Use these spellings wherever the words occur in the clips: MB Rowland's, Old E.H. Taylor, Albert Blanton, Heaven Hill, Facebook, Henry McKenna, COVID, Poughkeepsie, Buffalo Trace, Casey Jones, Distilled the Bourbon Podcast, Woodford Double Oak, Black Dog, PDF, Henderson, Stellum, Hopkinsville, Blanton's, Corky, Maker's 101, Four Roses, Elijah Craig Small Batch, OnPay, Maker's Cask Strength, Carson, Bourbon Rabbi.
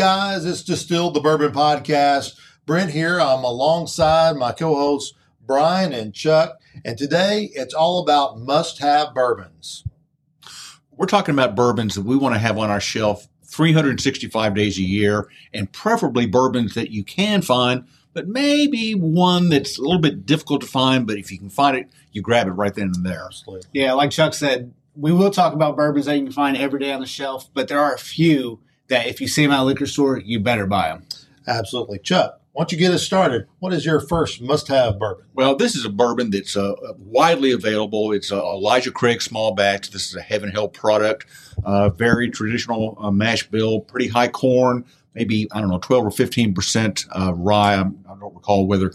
guys, it's Distilled the Bourbon Podcast. Brent here. I'm alongside my co-hosts Brian and Chuck, and today it's all about must-have bourbons. We're talking about bourbons that we want to have on our shelf 365 days a year, and preferably bourbons that you can find, but maybe one that's a little bit difficult to find, but if you can find it, you grab it right then and there. Absolutely. Yeah, like Chuck said, we will talk about bourbons that you can find every day on the shelf, but there are a few that if you see them at a liquor store, you better buy them. Absolutely. Chuck, why don't you get us started? What is your first must-have bourbon? Well, this is a bourbon that's widely available. It's Elijah Craig Small Batch. This is a Heaven Hill product, very traditional mash bill, pretty high corn, maybe, I don't know, 12 or 15% rye. I don't recall whether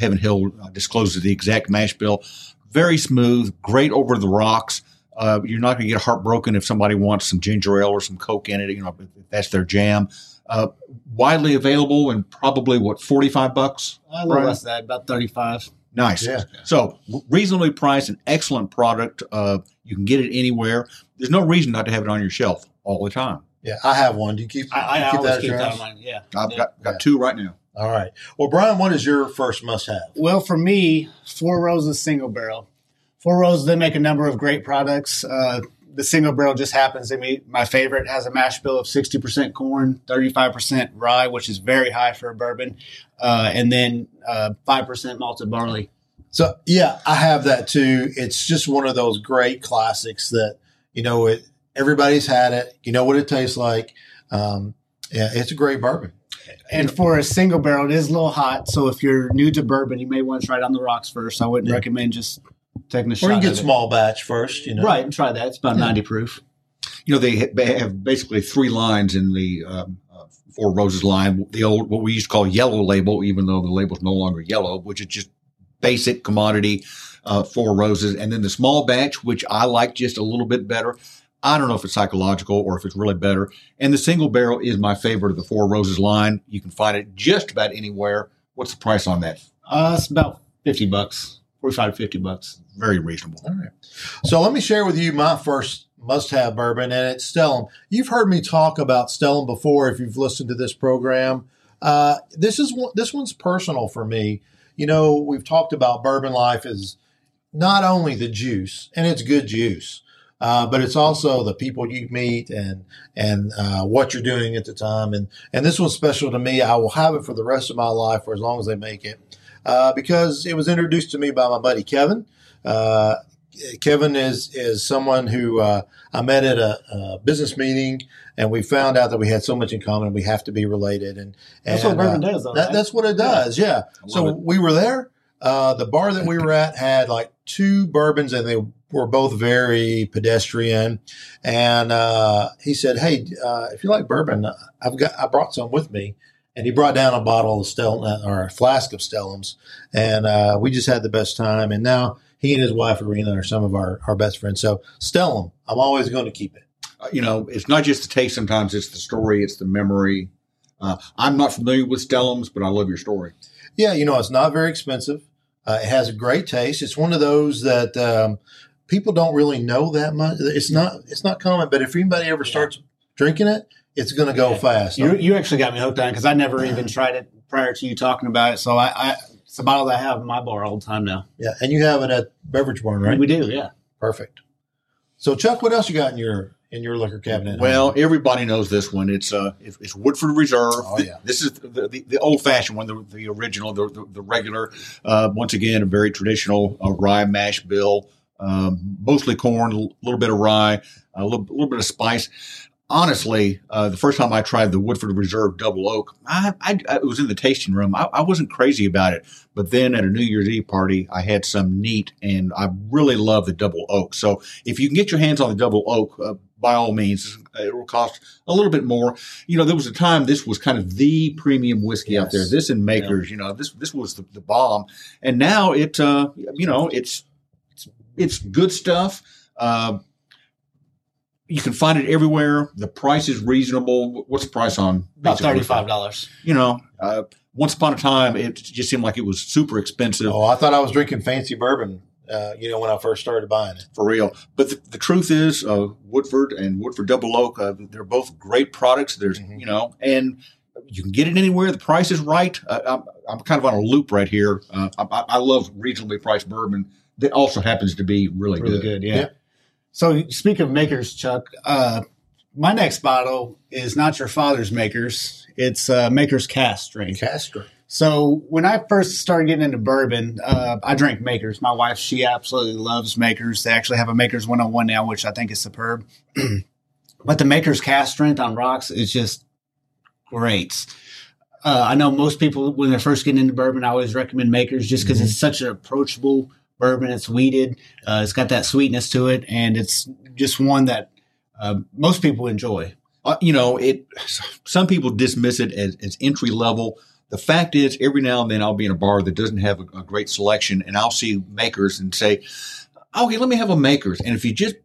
Heaven Hill discloses the exact mash bill. Very smooth, great over the rocks. You're not going to get heartbroken if somebody wants some ginger ale or some Coke in it, you know, if that's their jam. Widely available and probably, what, $45? A little less than that, about $35. Nice. Yeah. So reasonably priced, an excellent product. You can get it anywhere. There's no reason not to have it on your shelf all the time. Yeah, I have one. Do you keep? I always keep that in mind. Yeah, I've got two right now. All right. Well, Brian, what is your first must-have? Well, for me, Four Roses Single Barrel. Four Roses, they make a number of great products. The Single Barrel just happens to be my favorite. It has a mash bill of 60% corn, 35% rye, which is very high for a bourbon, and then 5% malted barley. So, yeah, I have that too. It's just one of those great classics that, you know, everybody's had it. You know what it tastes like. Yeah, it's a great bourbon. And for a single barrel, it is a little hot. So if you're new to bourbon, you may want to try it on the rocks first. I wouldn't recommend just taking a shot. Or you get small batch first, you know. Right, and try that. It's about 90 proof. You know, they have basically three lines in the Four Roses line. The old, what we used to call yellow label, even though the label's no longer yellow, which is just basic commodity Four Roses. And then the small batch, which I like just a little bit better. I don't know if it's psychological or if it's really better. And the single barrel is my favorite of the Four Roses line. You can find it just about anywhere. What's the price on that? It's about $50, $45 to $50. Very reasonable. All right. So let me share with you my first must-have bourbon, and it's Stellum. You've heard me talk about Stellum before if you've listened to this program. This one's personal for me. You know, we've talked about bourbon life is not only the juice, and it's good juice, but it's also the people you meet and what you're doing at the time. And this one's special to me. I will have it for the rest of my life or as long as they make it because it was introduced to me by my buddy Kevin. Kevin is someone who I met at a business meeting, and we found out that we had so much in common. We have to be related. And that's what bourbon does, though, right? That's what it does, yeah. So we were there. The bar that we were at had like two bourbons, and they were both very pedestrian. And he said, "Hey, if you like bourbon, I brought some with me." And he brought down a bottle of Stellum or a flask of Stellums, and we just had the best time. And now he and his wife Arena are some of our best friends. So Stellum, I'm always going to keep it. You know, it's not just the taste. Sometimes it's the story. It's the memory. I'm not familiar with Stellums, but I love your story. Yeah, you know, it's not very expensive. It has a great taste. It's one of those that people don't really know that much. It's not common, but if anybody ever starts drinking it, it's going to go fast. You actually got me hooked on it because I never even tried it prior to you talking about it. So it's a bottle that I have in my bar all the time now. Yeah, and you have it at Beverage Barn, right? We do, yeah. Perfect. So, Chuck, what else you got in your liquor cabinet? Well, everybody knows this one. It's Woodford Reserve. Oh, yeah. This is the old-fashioned one, the original, the regular. Once again, a very traditional rye mash bill, mostly corn, a little bit of rye, a little bit of spice. Honestly, the first time I tried the Woodford Reserve Double Oak, I was in the tasting room. I wasn't crazy about it. But then at a New Year's Eve party, I had some neat, and I really love the Double Oak. So if you can get your hands on the Double Oak, by all means, it will cost a little bit more. You know, there was a time this was kind of the premium whiskey out there. This and Maker's, you know, this was the bomb. And now it, you know, it's good stuff. You can find it everywhere. The price is reasonable. What's the price on? About $35. You know, once upon a time, it just seemed like it was super expensive. Oh, I thought I was drinking fancy bourbon when I first started buying it. For real. But the truth is, Woodford and Woodford Double Oak, they're both great products. There's, and you can get it anywhere. The price is right. I'm kind of on a loop right here. I love reasonably priced bourbon. That also happens to be really good. Yeah. So speaking of Makers, Chuck, my next bottle is not your father's Makers. It's Maker's Cask Strength. So when I first started getting into bourbon, I drank Makers. My wife, she absolutely loves Makers. They actually have a Maker's 101 now, which I think is superb. But the Maker's Cask Strength on rocks is just great. I know most people, when they're first getting into bourbon, I always recommend Makers just because it's such an approachable bourbon. It's weeded. It's got that sweetness to it, and it's just one that most people enjoy. Some people dismiss it as entry level. The fact is, every now and then I'll be in a bar that doesn't have a great selection, and I'll see Makers and say, okay, let me have a Makers. And if you just,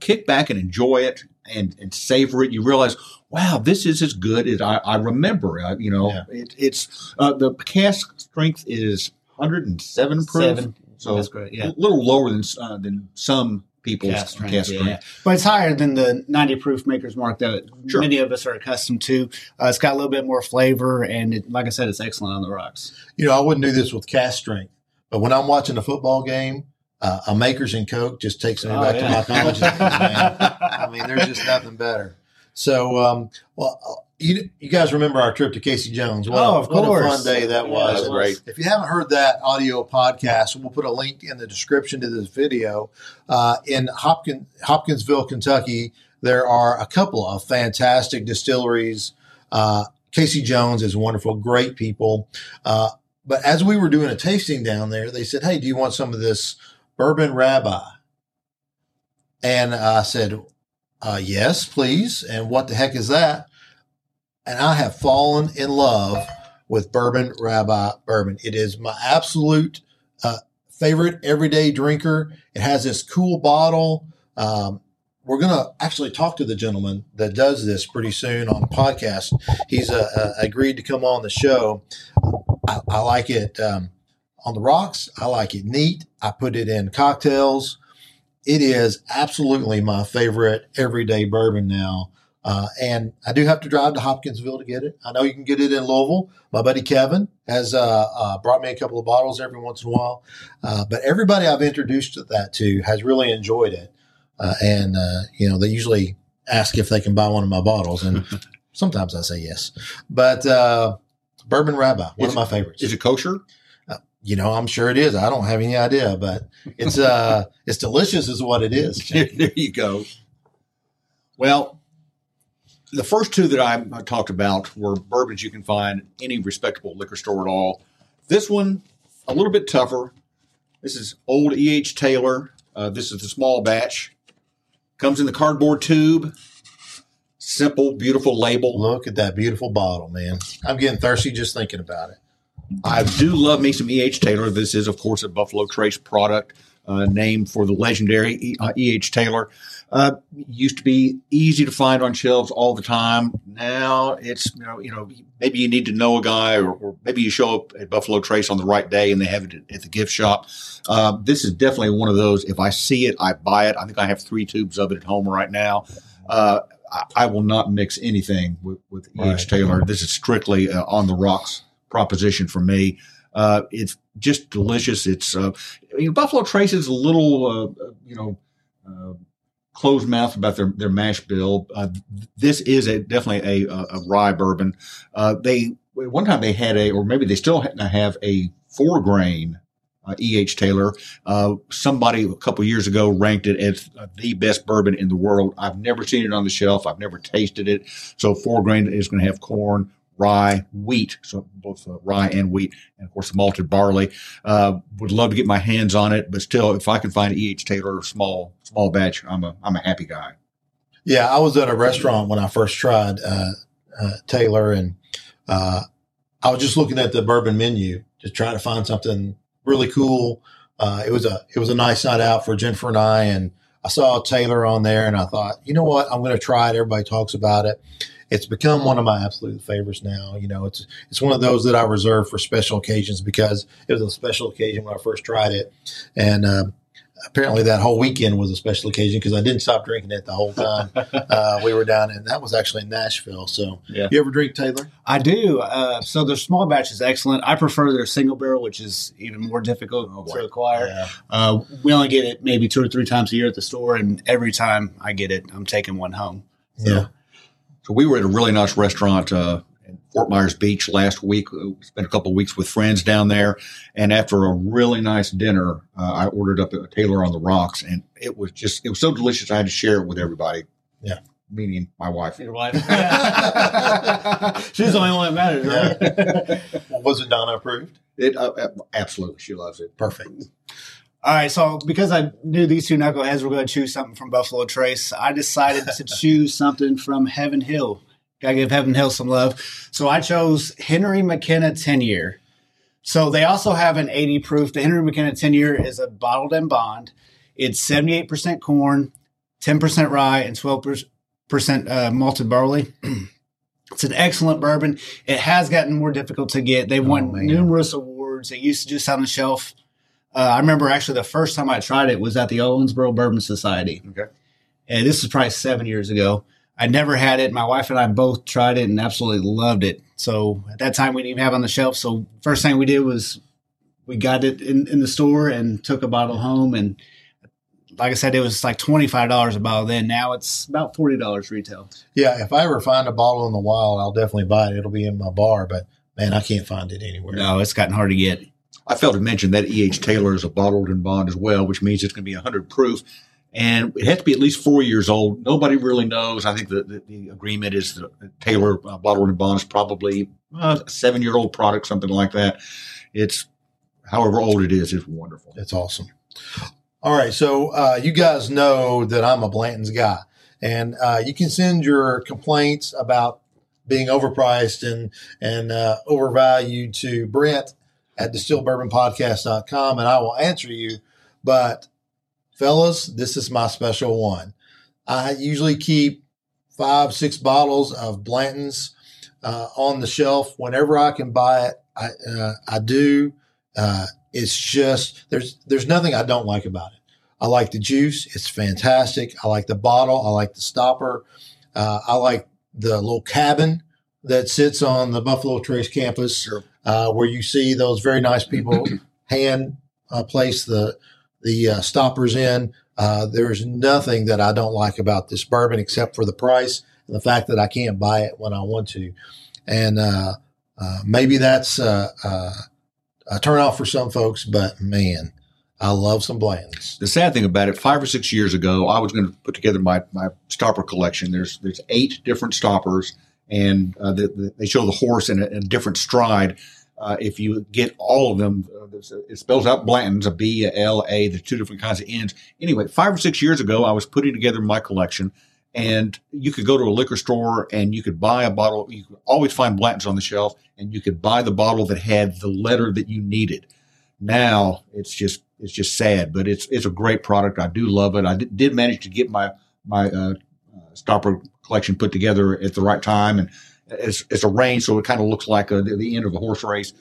kick back and enjoy it and savor it, you realize, wow, this is as good as I remember. The cask strength is 107 proof. So that's great, yeah. A little lower than some people's cask strength. But it's higher than the 90 proof Maker's Mark that many of us are accustomed to. It's got a little bit more flavor, and like I said, it's excellent on the rocks. I wouldn't do this with cask strength, but when I'm watching a football game, a Maker's and Coke just takes me back to my college days. There's just nothing better. So, you guys remember our trip to Casey Jones. What a fun day that was. That was great. If you haven't heard that audio podcast, we'll put a link in the description to this video. In Hopkinsville, Kentucky, there are a couple of fantastic distilleries. Casey Jones is wonderful, great people. But as we were doing a tasting down there, they said, hey, do you want some of this Bourbon Rabbi? And I said, yes, please. And what the heck is that? And I have fallen in love with Bourbon Rabbi bourbon. It is my absolute favorite everyday drinker. It has this cool bottle. We're going to actually talk to the gentleman that does this pretty soon on a podcast. He's agreed to come on the show. I like it on the rocks. I like it neat. I put it in cocktails. It is absolutely my favorite everyday bourbon now. And I do have to drive to Hopkinsville to get it. I know you can get it in Louisville. My buddy Kevin has brought me a couple of bottles every once in a while. But everybody I've introduced that to has really enjoyed it. They usually ask if they can buy one of my bottles. And sometimes I say yes. But Bourbon Rabbi, one of my favorites. Is it kosher? I'm sure it is. I don't have any idea. But it's it's delicious is what it is. There you go. Well, the first two that I talked about were bourbons you can find in any respectable liquor store at all. This one, a little bit tougher. This is Old E.H. Taylor. This is the small batch. Comes in the cardboard tube. Simple, beautiful label. Look at that beautiful bottle, man. I'm getting thirsty just thinking about it. I do love me some E.H. Taylor. This is, of course, a Buffalo Trace product. Named for the legendary E.H. Taylor. Used to be easy to find on shelves all the time. Now it's, maybe you need to know a guy or maybe you show up at Buffalo Trace on the right day and they have it at the gift shop. This is definitely one of those. If I see it, I buy it. I think I have 3 tubes of it at home right now. I will not mix anything with E.H. Taylor. This is strictly on the rocks proposition for me. It's just delicious. It's Buffalo Trace is a little closed mouth about their mash bill. This is definitely a rye bourbon. They still have a 4-grain E.H. Taylor. Somebody a couple years ago ranked it as the best bourbon in the world. I've never seen it on the shelf. I've never tasted it. So 4-grain is going to have corn, rye, wheat, so both rye and wheat, and of course malted barley. Would love to get my hands on it, but still, if I can find E.H. Taylor small batch, I'm a happy guy. Yeah, I was at a restaurant when I first tried Taylor, and I was just looking at the bourbon menu, just trying to find something really cool. It was a nice night out for Jennifer and I, and I saw Taylor on there, and I thought, you know what, I'm going to try it. Everybody talks about it. It's become one of my absolute favorites now. It's one of those that I reserve for special occasions because it was a special occasion when I first tried it. And apparently that whole weekend was a special occasion because I didn't stop drinking it the whole time we were down in. That was actually in Nashville. So yeah. You ever drink Taylor? I do. So their small batch is excellent. I prefer their single barrel, which is even more difficult to acquire. Yeah. We only get it maybe 2 or 3 times a year at the store, and every time I get it, I'm taking one home. So. Yeah. So we were at a really nice restaurant in Fort Myers Beach last week. We spent a couple of weeks with friends down there. And after a really nice dinner, I ordered up a Taylor on the Rocks. And it was so delicious, I had to share it with everybody. Yeah. Meaning my wife. Your wife. She's the only one that mattered, right? Well, was it Donna approved? It absolutely. She loves it. Perfect. All right, so because I knew these two knuckleheads were going to choose something from Buffalo Trace, I decided to choose something from Heaven Hill. Got to give Heaven Hill some love. So I chose Henry McKenna 10-year. So they also have an 80 proof. The Henry McKenna 10-year is a bottled and bond. It's 78% corn, 10% rye, and 12% malted barley. It's an excellent bourbon. It has gotten more difficult to get. They won numerous awards. It used to just on the shelf. I remember actually the first time I tried it was at the Owensboro Bourbon Society. Okay. And this was probably 7 years ago. I never had it. My wife and I both tried it and absolutely loved it. So at that time we didn't even have it on the shelf. So first thing we did was we got it in the store and took a bottle home. And like I said, it was like $25 a bottle then. Now it's about $40 retail. Yeah. If I ever find a bottle in the wild, I'll definitely buy it. It'll be in my bar, but man, I can't find it anywhere. No, it's gotten hard to get. I failed to mention that E.H. Taylor is a bottled and bond as well, which means it's going to be 100 proof. And it has to be at least 4 years old. Nobody really knows. I think the agreement is that Taylor bottled and bond is probably a 7-year-old product, something like that. It's however old it is, it's wonderful. It's awesome. All right. So you guys know that I'm a Blanton's guy. And you can send your complaints about being overpriced and overvalued to Brent at distilledbourbonpodcast.com, and I will answer you. But, fellas, this is my special one. I usually keep 5-6 bottles of Blanton's on the shelf. Whenever I can buy it, I do. It's just there's nothing I don't like about it. I like the juice. It's fantastic. I like the bottle. I like the stopper. I like the little cabin that sits on the Buffalo Trace campus. Sure. Where you see those very nice people hand place the stoppers in. There's nothing that I don't like about this bourbon except for the price and the fact that I can't buy it when I want to. And maybe that's a turnoff for some folks, but, man, I love some Blanton's. The sad thing about it, 5 or 6 years ago, I was going to put together my stopper collection. There's 8 different stoppers. And they show the horse in a different stride. If you get all of them, it spells out Blanton's, a B, a L, a, there's 2 different kinds of ends. Anyway, 5 or 6 years ago, I was putting together my collection, and you could go to a liquor store and you could buy a bottle. You could always find Blanton's on the shelf, and you could buy the bottle that had the letter that you needed. Now it's just sad, but it's a great product. I do love it. I did manage to get my stopper collection put together at the right time, and it's arranged so it kind of looks like the end of a horse race.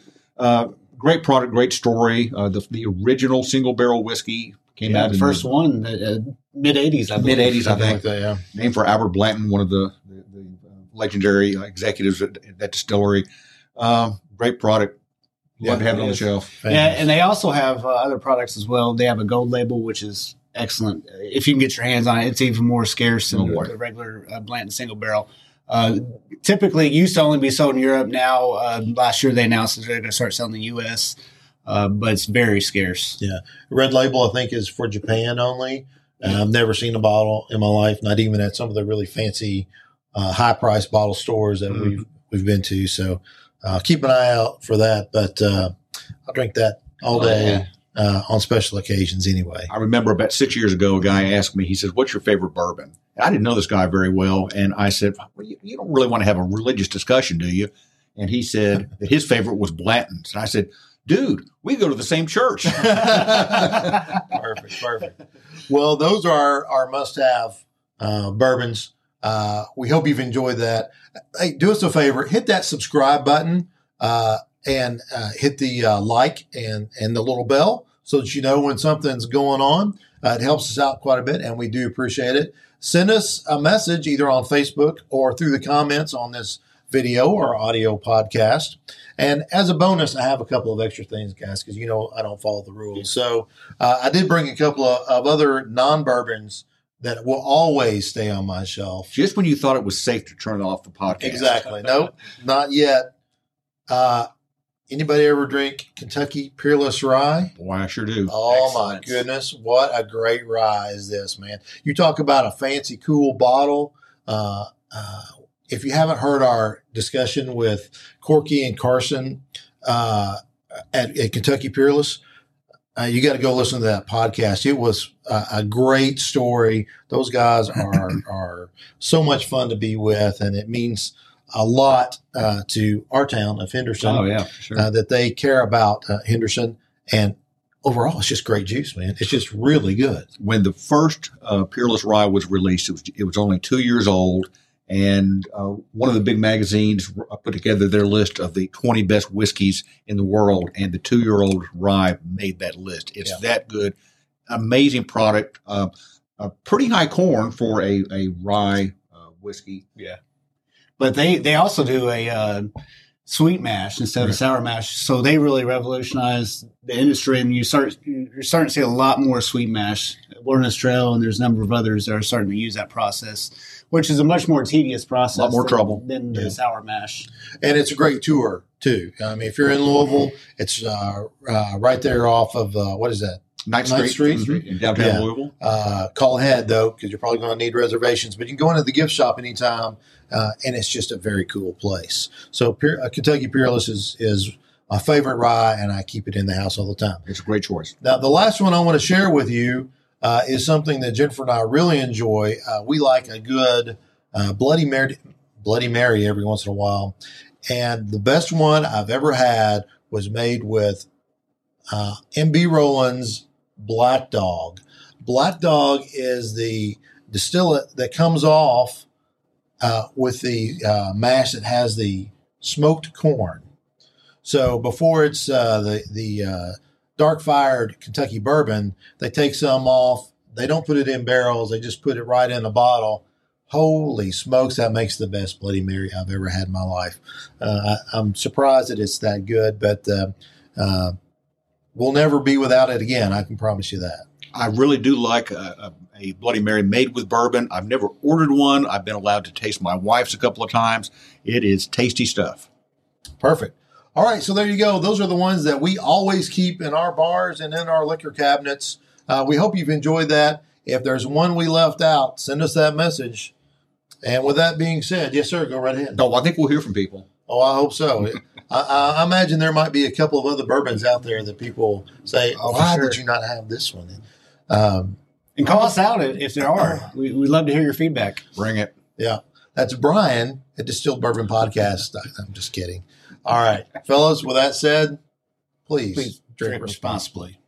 Great product, great story. The original single barrel whiskey came out the first one, mid-80s, I believe. Mid-80s, I think. Like that, yeah. Named for Albert Blanton, one of the legendary executives at that distillery. Great product. Love to have it on the shelf. Thanks. Yeah, and they also have other products as well. They have a gold label, which is excellent. If you can get your hands on it, it's even more scarce than the regular Blanton single barrel. Typically, it used to only be sold in Europe. Now, last year they announced that they're going to start selling in the U.S., but it's very scarce. Yeah. Red Label, I think, is for Japan only. I've never seen a bottle in my life, not even at some of the really fancy, high-priced bottle stores that we've been to. So keep an eye out for that. But I'll drink that all day. Yeah. On special occasions anyway. I remember about 6 years ago, a guy asked me, he says, what's your favorite bourbon? I didn't know this guy very well. And I said, well, you don't really want to have a religious discussion, do you? And he said that his favorite was Blanton's. And I said, dude, we go to the same church. Perfect. Well, those are our must-have bourbons. We hope you've enjoyed that. Hey, do us a favor. Hit that subscribe button. And hit the like and the little bell so that you know when something's going on. It helps us out quite a bit, and we do appreciate it. Send us a message either on Facebook or through the comments on this video or audio podcast. And as a bonus, I have a couple of extra things, guys, because you know I don't follow the rules. So I did bring a couple of other non-bourbons that will always stay on my shelf. Just when you thought it was safe to turn off the podcast. Exactly. Nope, not yet. Anybody ever drink Kentucky Peerless Rye? Boy, I sure do. Oh, excellent. My goodness. What a great rye is this, man. You talk about a fancy, cool bottle. If you haven't heard our discussion with Corky and Carson at Kentucky Peerless, you got to go listen to that podcast. It was a great story. Those guys are so much fun to be with, and it means a lot to our town of Henderson. Oh, yeah, for sure. That they care about Henderson. And overall, it's just great juice, man. It's just really good. When the first Peerless Rye was released, it was only 2 years old. And one of the big magazines put together their list of the 20 best whiskeys in the world, and the two-year-old rye made that list. It's that good. Amazing product. A pretty high corn for a rye whiskey. Yeah. But they also do a sweet mash instead of sour mash. So they really revolutionized the industry, and you're starting to see a lot more sweet mash. Wilderness Trail, and there's a number of others that are starting to use that process, which is a much more tedious process. A lot more trouble than the sour mash. And it's a great tour, too. I mean, if you're in Louisville, it's right there off of, what is that? Ninth Street in downtown Louisville. Call ahead, though, because you're probably going to need reservations. But you can go into the gift shop anytime, and it's just a very cool place. So Kentucky Peerless is my favorite rye, and I keep it in the house all the time. It's a great choice. Now, the last one I want to share with you is something that Jennifer and I really enjoy. We like a good Bloody Mary every once in a while. And the best one I've ever had was made with MB Rowland's Black Dog. Black Dog is the distillate that comes off with the mash that has the smoked corn. So before it's the dark-fired Kentucky bourbon, they take some off. They don't put it in barrels. They just put it right in a bottle. Holy smokes, that makes the best Bloody Mary I've ever had in my life. I'm surprised that it's that good, but we'll never be without it again. I can promise you that. I really do like a Bloody Mary made with bourbon. I've never ordered one. I've been allowed to taste my wife's a couple of times. It is tasty stuff. Perfect. All right, so there you go. Those are the ones that we always keep in our bars and in our liquor cabinets. We hope you've enjoyed that. If there's one we left out, send us that message. And with that being said, yes, sir, go right ahead. No, I think we'll hear from people. Oh, I hope so. I imagine there might be a couple of other bourbons out there that people say, why did you not have this one? And call us out if there are. We'd love to hear your feedback. Bring it. Yeah. That's Brian at Distilled Bourbon Podcast. I'm just kidding. All right, fellas, with that said, please drink responsibly.